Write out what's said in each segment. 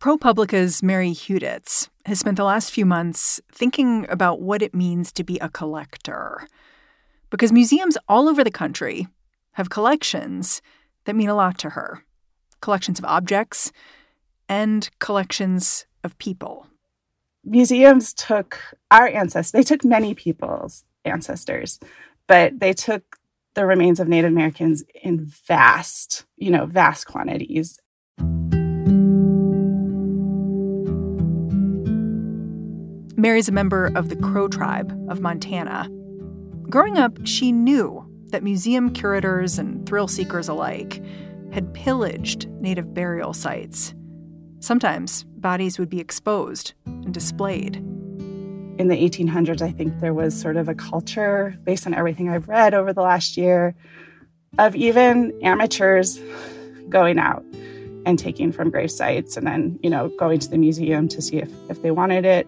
ProPublica's Mary Hudetz has spent the last few months thinking about what it means to be a collector, because museums all over the country have collections that mean a lot to her, collections of objects and collections of people. Museums took our ancestors. They took many people's ancestors, but they took the remains of Native Americans in vast quantities. Mary's a member of the Crow Tribe of Montana. Growing up, she knew that museum curators and thrill seekers alike had pillaged Native burial sites. Sometimes bodies would be exposed and displayed. In the 1800s, I think there was sort of a culture, based on everything I've read over the last year, of even amateurs going out and taking from grave sites and then, going to the museum to see if they wanted it.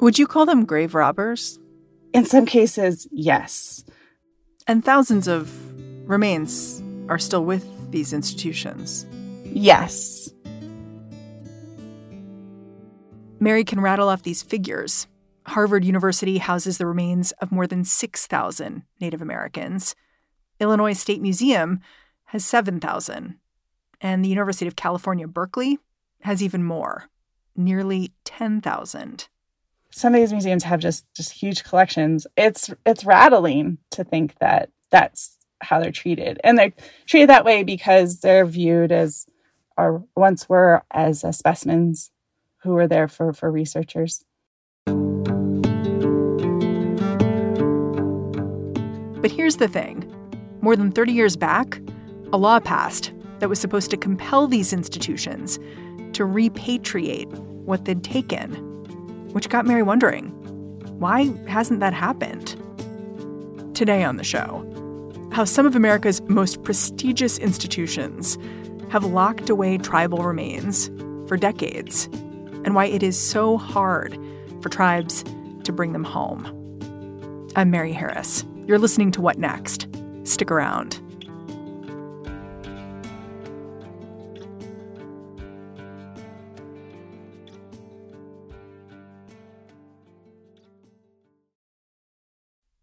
Would you call them grave robbers? In some cases, yes. And thousands of remains are still with these institutions. Yes. Mary can rattle off these figures. Harvard University houses the remains of more than 6,000 Native Americans. Illinois State Museum has 7,000. And the University of California, Berkeley, has even more, nearly 10,000. Some of these museums have just huge collections. It's rattling to think that that's how they're treated. And they're treated that way because they're viewed as, or once were, as specimens who were there for researchers. But here's the thing. More than 30 years back, a law passed that was supposed to compel these institutions to repatriate what they'd taken, which got Mary wondering, why hasn't that happened? Today on the show, how some of America's most prestigious institutions have locked away tribal remains for decades, and why it is so hard for tribes to bring them home. I'm Mary Harris. You're listening to What Next? Stick around.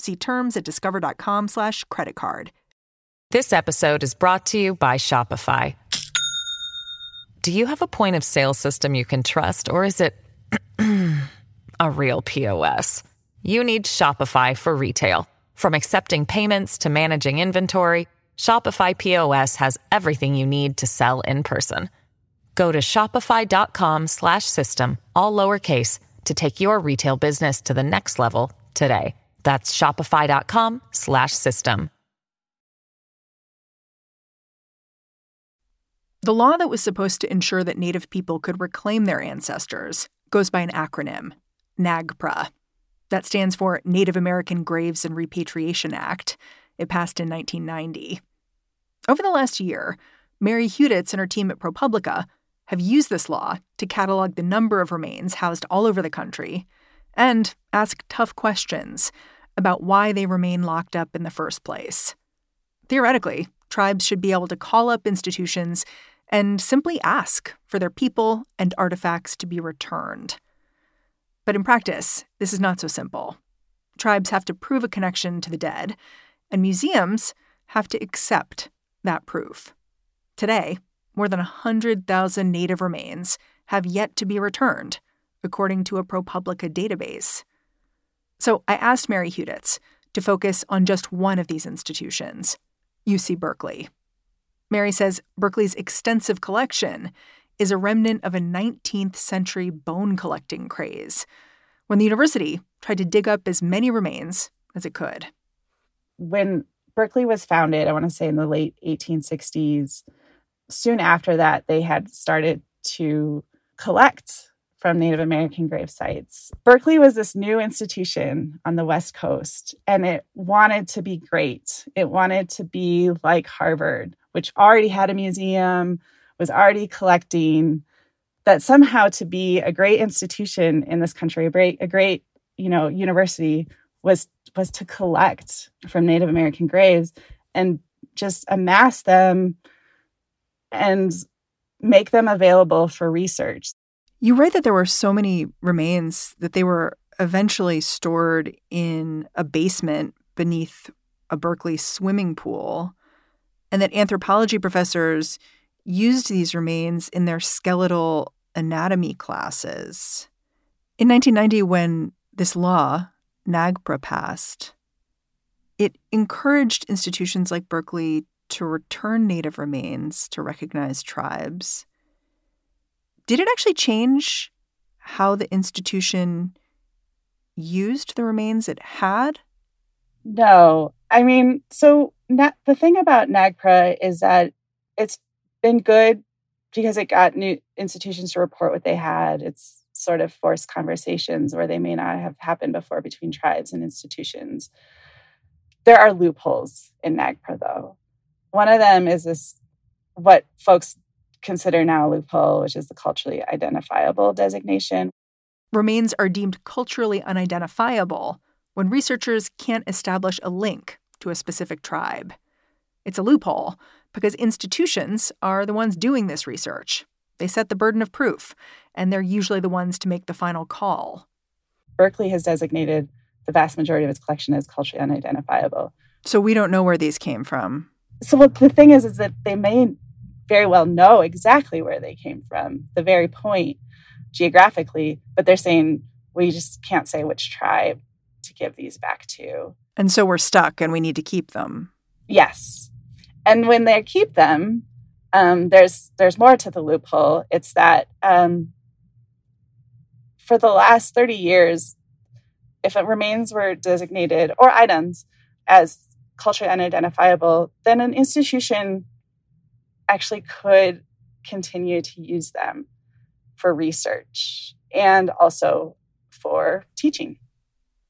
See terms at discover.com/credit card. This episode is brought to you by Shopify. Do you have a point of sale system you can trust, or is it a real POS? You need Shopify for retail. From accepting payments to managing inventory, Shopify POS has everything you need to sell in person. Go to shopify.com/system, all lowercase, to take your retail business to the next level today. That's shopify.com/system. The law that was supposed to ensure that Native people could reclaim their ancestors goes by an acronym, NAGPRA. That stands for Native American Graves and Repatriation Act. It passed in 1990. Over the last year, Mary Hudetz and her team at ProPublica have used this law to catalog the number of remains housed all over the country and ask tough questions about why they remain locked up in the first place. Theoretically, tribes should be able to call up institutions and simply ask for their people and artifacts to be returned. But in practice, this is not so simple. Tribes have to prove a connection to the dead, and museums have to accept that proof. Today, more than 100,000 Native remains have yet to be returned, according to a ProPublica database. So I asked Mary Hudetz to focus on just one of these institutions, UC Berkeley. Mary says Berkeley's extensive collection is a remnant of a 19th century bone collecting craze, when the university tried to dig up as many remains as it could. When Berkeley was founded, I want to say in the late 1860s, soon after that, they had started to collect from Native American grave sites. Berkeley was this new institution on the West Coast, and it wanted to be great. It wanted to be like Harvard, which already had a museum, was already collecting, that somehow to be a great institution in this country, a great university was to collect from Native American graves and just amass them and make them available for research. You write that there were so many remains that they were eventually stored in a basement beneath a Berkeley swimming pool, and that anthropology professors used these remains in their skeletal anatomy classes. In 1990, when this law, NAGPRA, passed, it encouraged institutions like Berkeley to return Native remains to recognized tribes. Did it actually change how the institution used the remains it had? No. I mean, so the thing about NAGPRA is that it's been good because it got new institutions to report what they had. It's sort of forced conversations where they may not have happened before between tribes and institutions. There are loopholes in NAGPRA, though. One of them is this, what folks consider now a loophole, which is the culturally identifiable designation. Remains are deemed culturally unidentifiable when researchers can't establish a link to a specific tribe. It's a loophole because institutions are the ones doing this research. They set the burden of proof, and they're usually the ones to make the final call. Berkeley has designated the vast majority of its collection as culturally unidentifiable. So we don't know where these came from. So what the thing is that they may very well know exactly where they came from, the very point geographically, but they're saying, we just can't say which tribe to give these back to. And so we're stuck and we need to keep them. Yes. And when they keep them, there's more to the loophole. It's that for the last 30 years, if remains were designated or items as culturally unidentifiable, then an institution actually could continue to use them for research and also for teaching.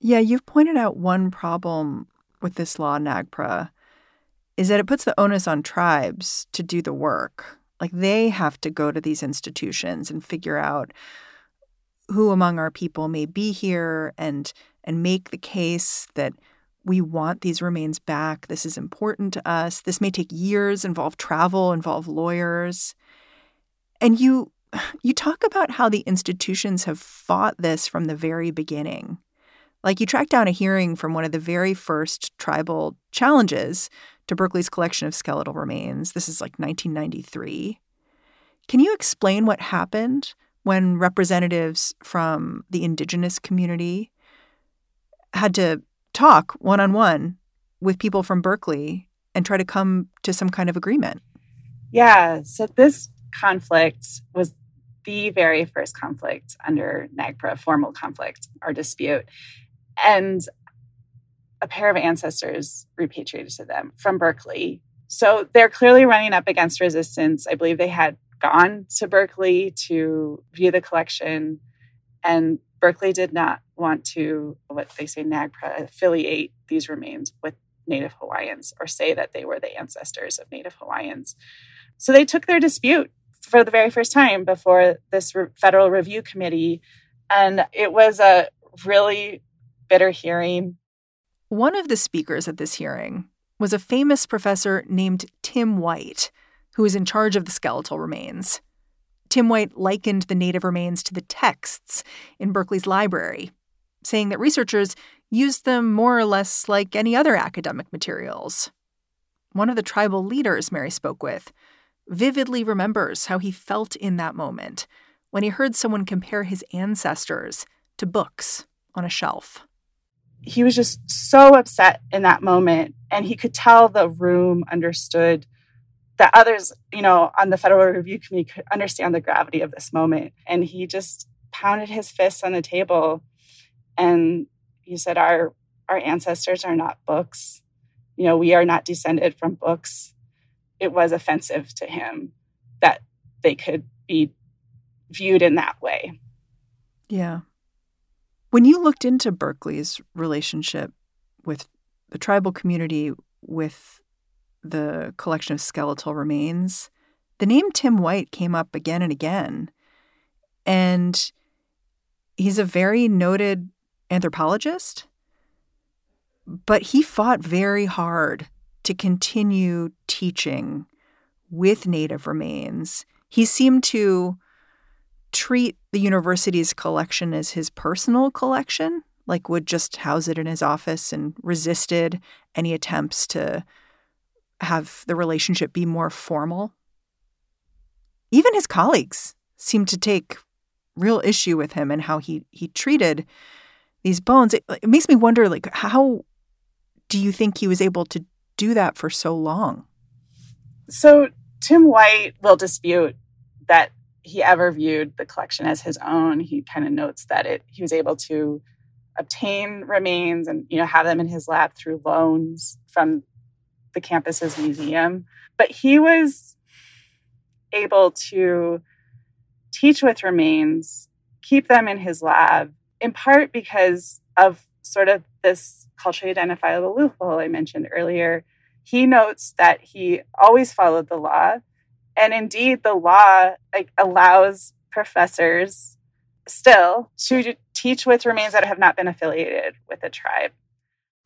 Yeah, you've pointed out one problem with this law, NAGPRA, is that it puts the onus on tribes to do the work. Like, they have to go to these institutions and figure out who among our people may be here and make the case that we want these remains back. This is important to us. This may take years, involve travel, involve lawyers. And you talk about how the institutions have fought this from the very beginning. Like, you track down a hearing from one of the very first tribal challenges to Berkeley's collection of skeletal remains. This is like 1993. Can you explain what happened when representatives from the indigenous community had to talk one-on-one with people from Berkeley and try to come to some kind of agreement? Yeah. So this conflict was the very first conflict under NAGPRA, formal conflict or dispute. And a pair of ancestors repatriated to them from Berkeley. So they're clearly running up against resistance. I believe they had gone to Berkeley to view the collection, and Berkeley did not want to, what they say, NAGPRA, affiliate these remains with Native Hawaiians or say that they were the ancestors of Native Hawaiians. So they took their dispute for the very first time before this Federal Review Committee, and it was a really bitter hearing. One of the speakers at this hearing was a famous professor named Tim White, who was in charge of the skeletal remains. Tim White likened the Native remains to the texts in Berkeley's library, saying that researchers used them more or less like any other academic materials. one of the tribal leaders Mary spoke with, vividly remembers how he felt in that moment when he heard someone compare his ancestors to books on a shelf. He was just so upset in that moment, and he could tell the room understood that others, on the Federal Review Committee could understand the gravity of this moment. And he just pounded his fists on the table and he said, our ancestors are not books. We are not descended from books. It was offensive to him that they could be viewed in that way. Yeah. When you looked into Berkeley's relationship with the tribal community, with the collection of skeletal remains, the name Tim White came up again and again. And he's a very noted anthropologist, but he fought very hard to continue teaching with Native remains. He seemed to treat the university's collection as his personal collection, like would just house it in his office, and resisted any attempts to have the relationship be more formal. Even his colleagues seemed to take real issue with him and how he treated these bones. It makes me wonder, how do you think he was able to do that for so long? So Tim White will dispute that he ever viewed the collection as his own. He kind of notes that he was able to obtain remains and, have them in his lab through loans from the campus's museum. But he was able to teach with remains, keep them in his lab, in part because of sort of this culturally identifiable loophole I mentioned earlier. He notes that he always followed the law. And indeed, the law allows professors still to teach with remains that have not been affiliated with a tribe.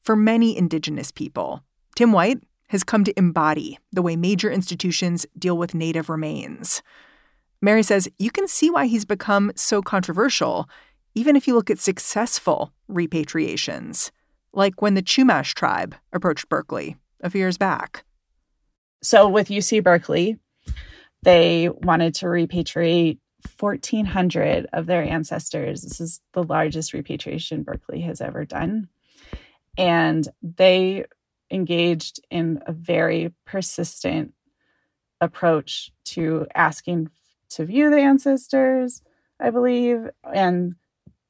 For many Indigenous people, Tim White has come to embody the way major institutions deal with Native remains. Mary says you can see why he's become so controversial, even if you look at successful repatriations, like when the Chumash tribe approached Berkeley a few years back. So with UC Berkeley, they wanted to repatriate 1,400 of their ancestors. This is the largest repatriation Berkeley has ever done. And they engaged in a very persistent approach to asking to view the ancestors, I believe, and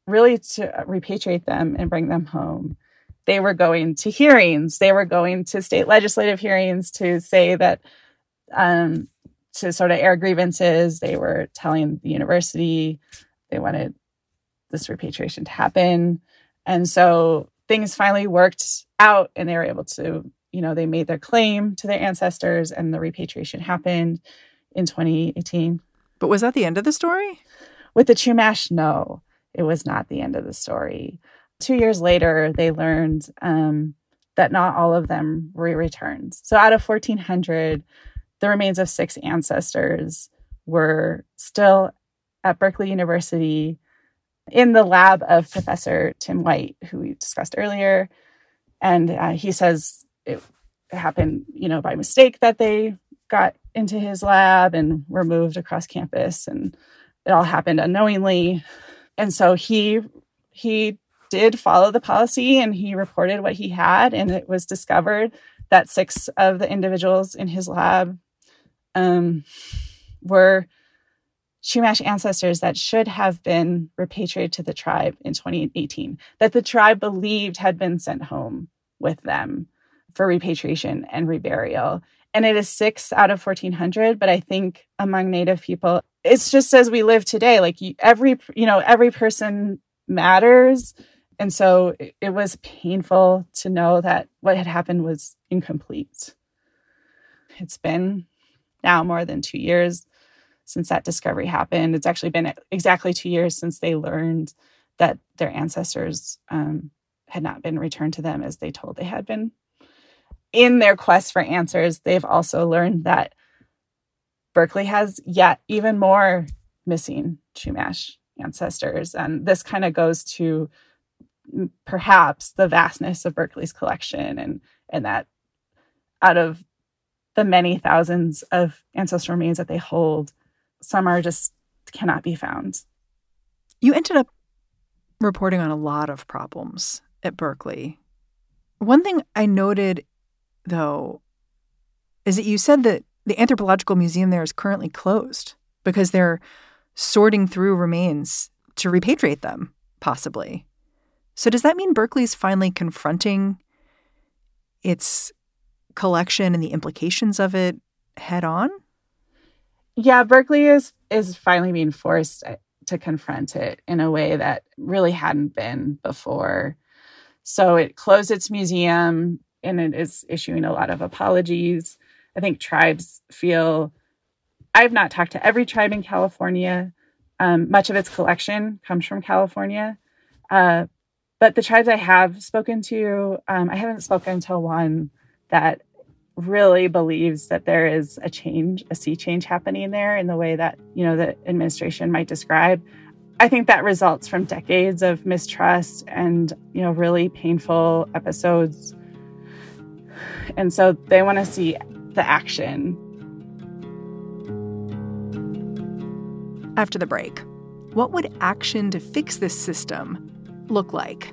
really to repatriate them and bring them home. They were going to hearings. They were going to state legislative hearings to say that, to sort of air grievances. They were telling the university they wanted this repatriation to happen. And so things finally worked out and they were able to, they made their claim to their ancestors and the repatriation happened in 2018. But was that the end of the story? With the Chumash, no, it was not the end of the story. 2 years later, they learned that not all of them were returned. So out of 1,400, the remains of 6 ancestors were still at Berkeley University in the lab of Professor Tim White, who we discussed earlier. And he says it happened, by mistake that they got into his lab and were moved across campus, and it all happened unknowingly. And so he did follow the policy and he reported what he had, and it was discovered that 6 of the individuals in his lab were Chumash ancestors that should have been repatriated to the tribe in 2018, that the tribe believed had been sent home with them for repatriation and reburial. And it is 6 out of 1,400, but I think among Native people, it's just as we live today, every person matters. And so it was painful to know that what had happened was incomplete. It's been now more than 2 years since that discovery happened. It's actually been exactly 2 years since they learned that their ancestors had not been returned to them as they told they had been. In their quest for answers, they've also learned that Berkeley has yet even more missing Chumash ancestors. And this kind of goes to perhaps the vastness of Berkeley's collection, and that out of the many thousands of ancestral remains that they hold. Some are just cannot be found. You ended up reporting on a lot of problems at Berkeley. One thing I noted, though, is that you said that the anthropological museum there is currently closed because they're sorting through remains to repatriate them, possibly. So does that mean Berkeley's finally confronting its collection and the implications of it head on? Yeah, Berkeley is finally being forced to confront it in a way that really hadn't been before. So it closed its museum and it is issuing a lot of apologies. I think tribes feel, I've not talked to every tribe in California. Much of its collection comes from California. But the tribes I have spoken to, I haven't spoken to one that really believes that there is a change, a sea change happening there in the way that, you know, the administration might describe. I think that results from decades of mistrust and, you know, really painful episodes. And so they want to see the action. After the break, what would action to fix this system look like?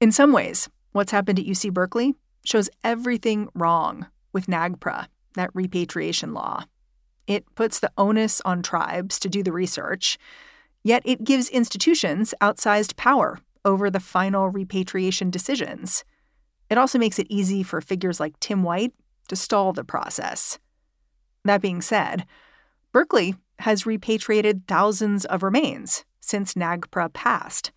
In some ways, what's happened at UC Berkeley shows everything wrong with NAGPRA, that repatriation law. It puts the onus on tribes to do the research, yet it gives institutions outsized power over the final repatriation decisions. It also makes it easy for figures like Tim White to stall the process. That being said, Berkeley has repatriated thousands of remains since NAGPRA passed.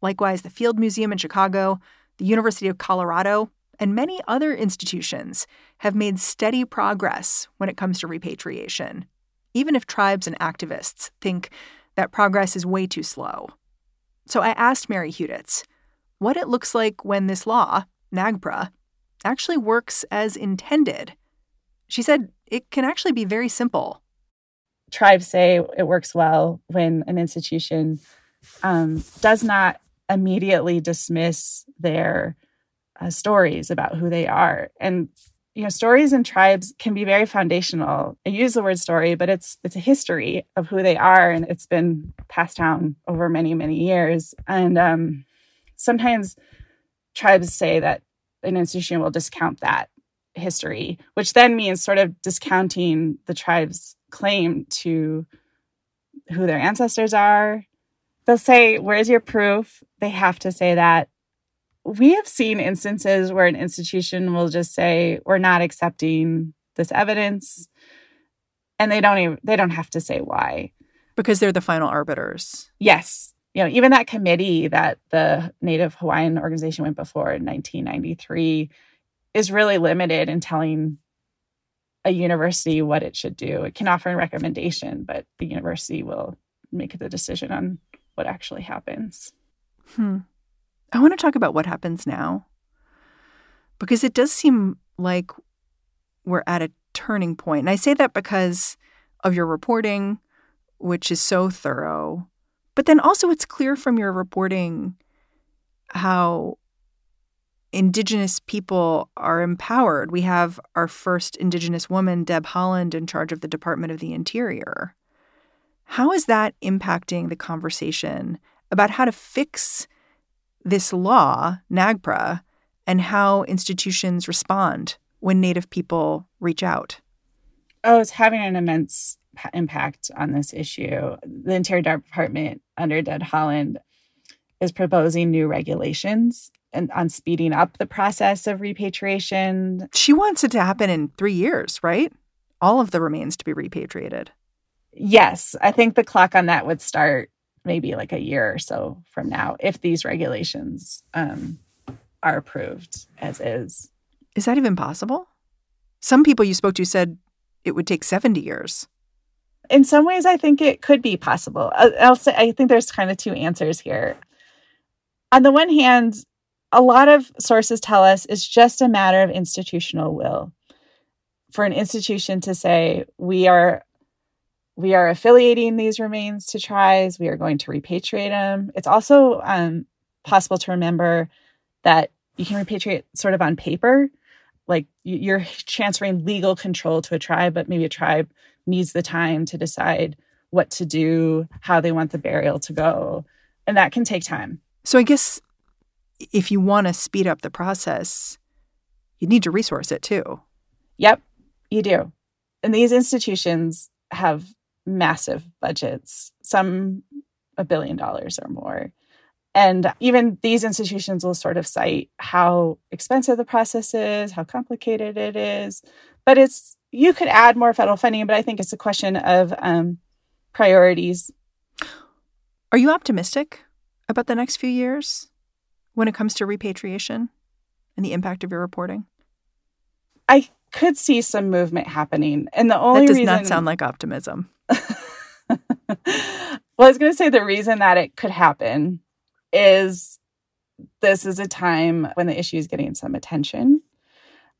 Likewise, the Field Museum in Chicago, the University of Colorado, and many other institutions have made steady progress when it comes to repatriation, even if tribes and activists think that progress is way too slow. So I asked Mary Hudetz what it looks like when this law, NAGPRA, actually works as intended. She said it can actually be very simple. Tribes say it works well when an institution does not immediately dismiss their stories about who they are. And, you know, stories in tribes can be very foundational. I use the word story, but it's a history of who they are. And it's been passed down over many, many years. And sometimes tribes say that an institution will discount that history, which then means sort of discounting the tribe's claim to who their ancestors are. They'll say, where's your proof? They have to say that. We have seen instances where an institution will just say, we're not accepting this evidence. And they don't have to say why. Because they're the final arbiters. Yes. You know, even that committee that the Native Hawaiian organization went before in 1993 is really limited in telling a university what it should do. It can offer a recommendation, but the university will make the decision on what actually happens. I want to talk about what happens now, because it does seem like we're at a turning point. And I say that because of your reporting, which is so thorough. But then also it's clear from your reporting how Indigenous people are empowered. We have our first Indigenous woman, Deb Haaland, in charge of the Department of the Interior. How is that impacting the conversation about how to fix this law, NAGPRA, and how institutions respond when Native people reach out? Oh, it's having an immense impact on this issue. The Interior Department under Deb Haaland is proposing new regulations and on speeding up the process of repatriation. She wants it to happen in 3 years, right? All of the remains to be repatriated. Yes. I think the clock on that would start maybe like a year or so from now if these regulations are approved as is. Is that even possible? Some people you spoke to said it would take 70 years. In some ways, I think it could be possible. I'll say, I think there's kind of two answers here. On the one hand, a lot of sources tell us it's just a matter of institutional will. For an institution to say, we are affiliating these remains to tribes, we are going to repatriate them. It's also possible to remember that you can repatriate sort of on paper, like you're transferring legal control to a tribe, but maybe a tribe needs the time to decide what to do, how they want the burial to go. And that can take time. So I guess if you want to speed up the process, you need to resource it too. Yep, you do. And these institutions have massive budgets, some $1 billion or more. And even these institutions will sort of cite how expensive the process is, how complicated it is. But it's, you could add more federal funding, but I think it's a question of priorities. Are you optimistic about the next few years when it comes to repatriation and the impact of your reporting? I could see some movement happening. And the only reason... That does not sound like optimism. Well, I was going to say the reason that it could happen is this is a time when the issue is getting some attention.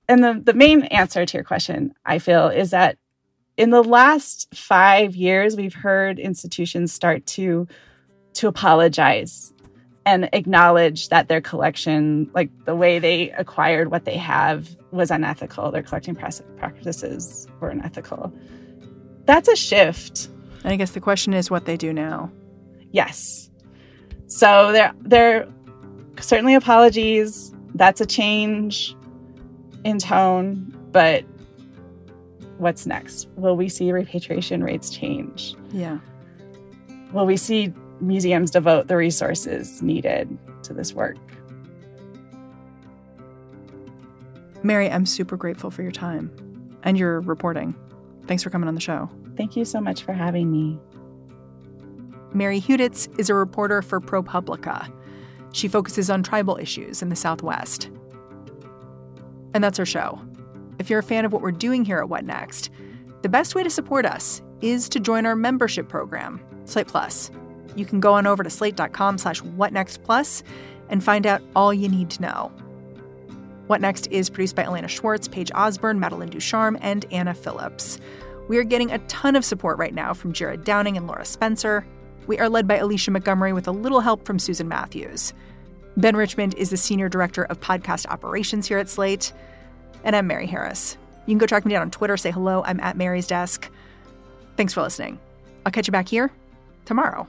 And the main answer to your question, I feel, is that in the last 5 years, we've heard institutions start to apologize and acknowledge that their collection, like the way they acquired what they have, was unethical. Their collecting practices were unethical. That's a shift. And I guess the question is what they do now. Yes. So there are certainly apologies. That's a change in tone. But what's next? Will we see repatriation rates change? Yeah. Will we see museums devote the resources needed to this work? Mary, I'm super grateful for your time and your reporting. Thanks for coming on the show. Thank you so much for having me. Mary Hudetz is a reporter for ProPublica. She focuses on tribal issues in the Southwest. And that's our show. If you're a fan of what we're doing here at What Next, the best way to support us is to join our membership program, Slate Plus. You can go on over to slate.com/whatnextplus and find out all you need to know. What Next is produced by Elena Schwartz, Paige Osborne, Madeline Ducharme, and Anna Phillips. We are getting a ton of support right now from Jared Downing and Laura Spencer. We are led by Alicia Montgomery with a little help from Susan Matthews. Ben Richmond is the Senior Director of Podcast Operations here at Slate. And I'm Mary Harris. You can go track me down on Twitter, say hello. I'm at Mary's Desk. Thanks for listening. I'll catch you back here tomorrow.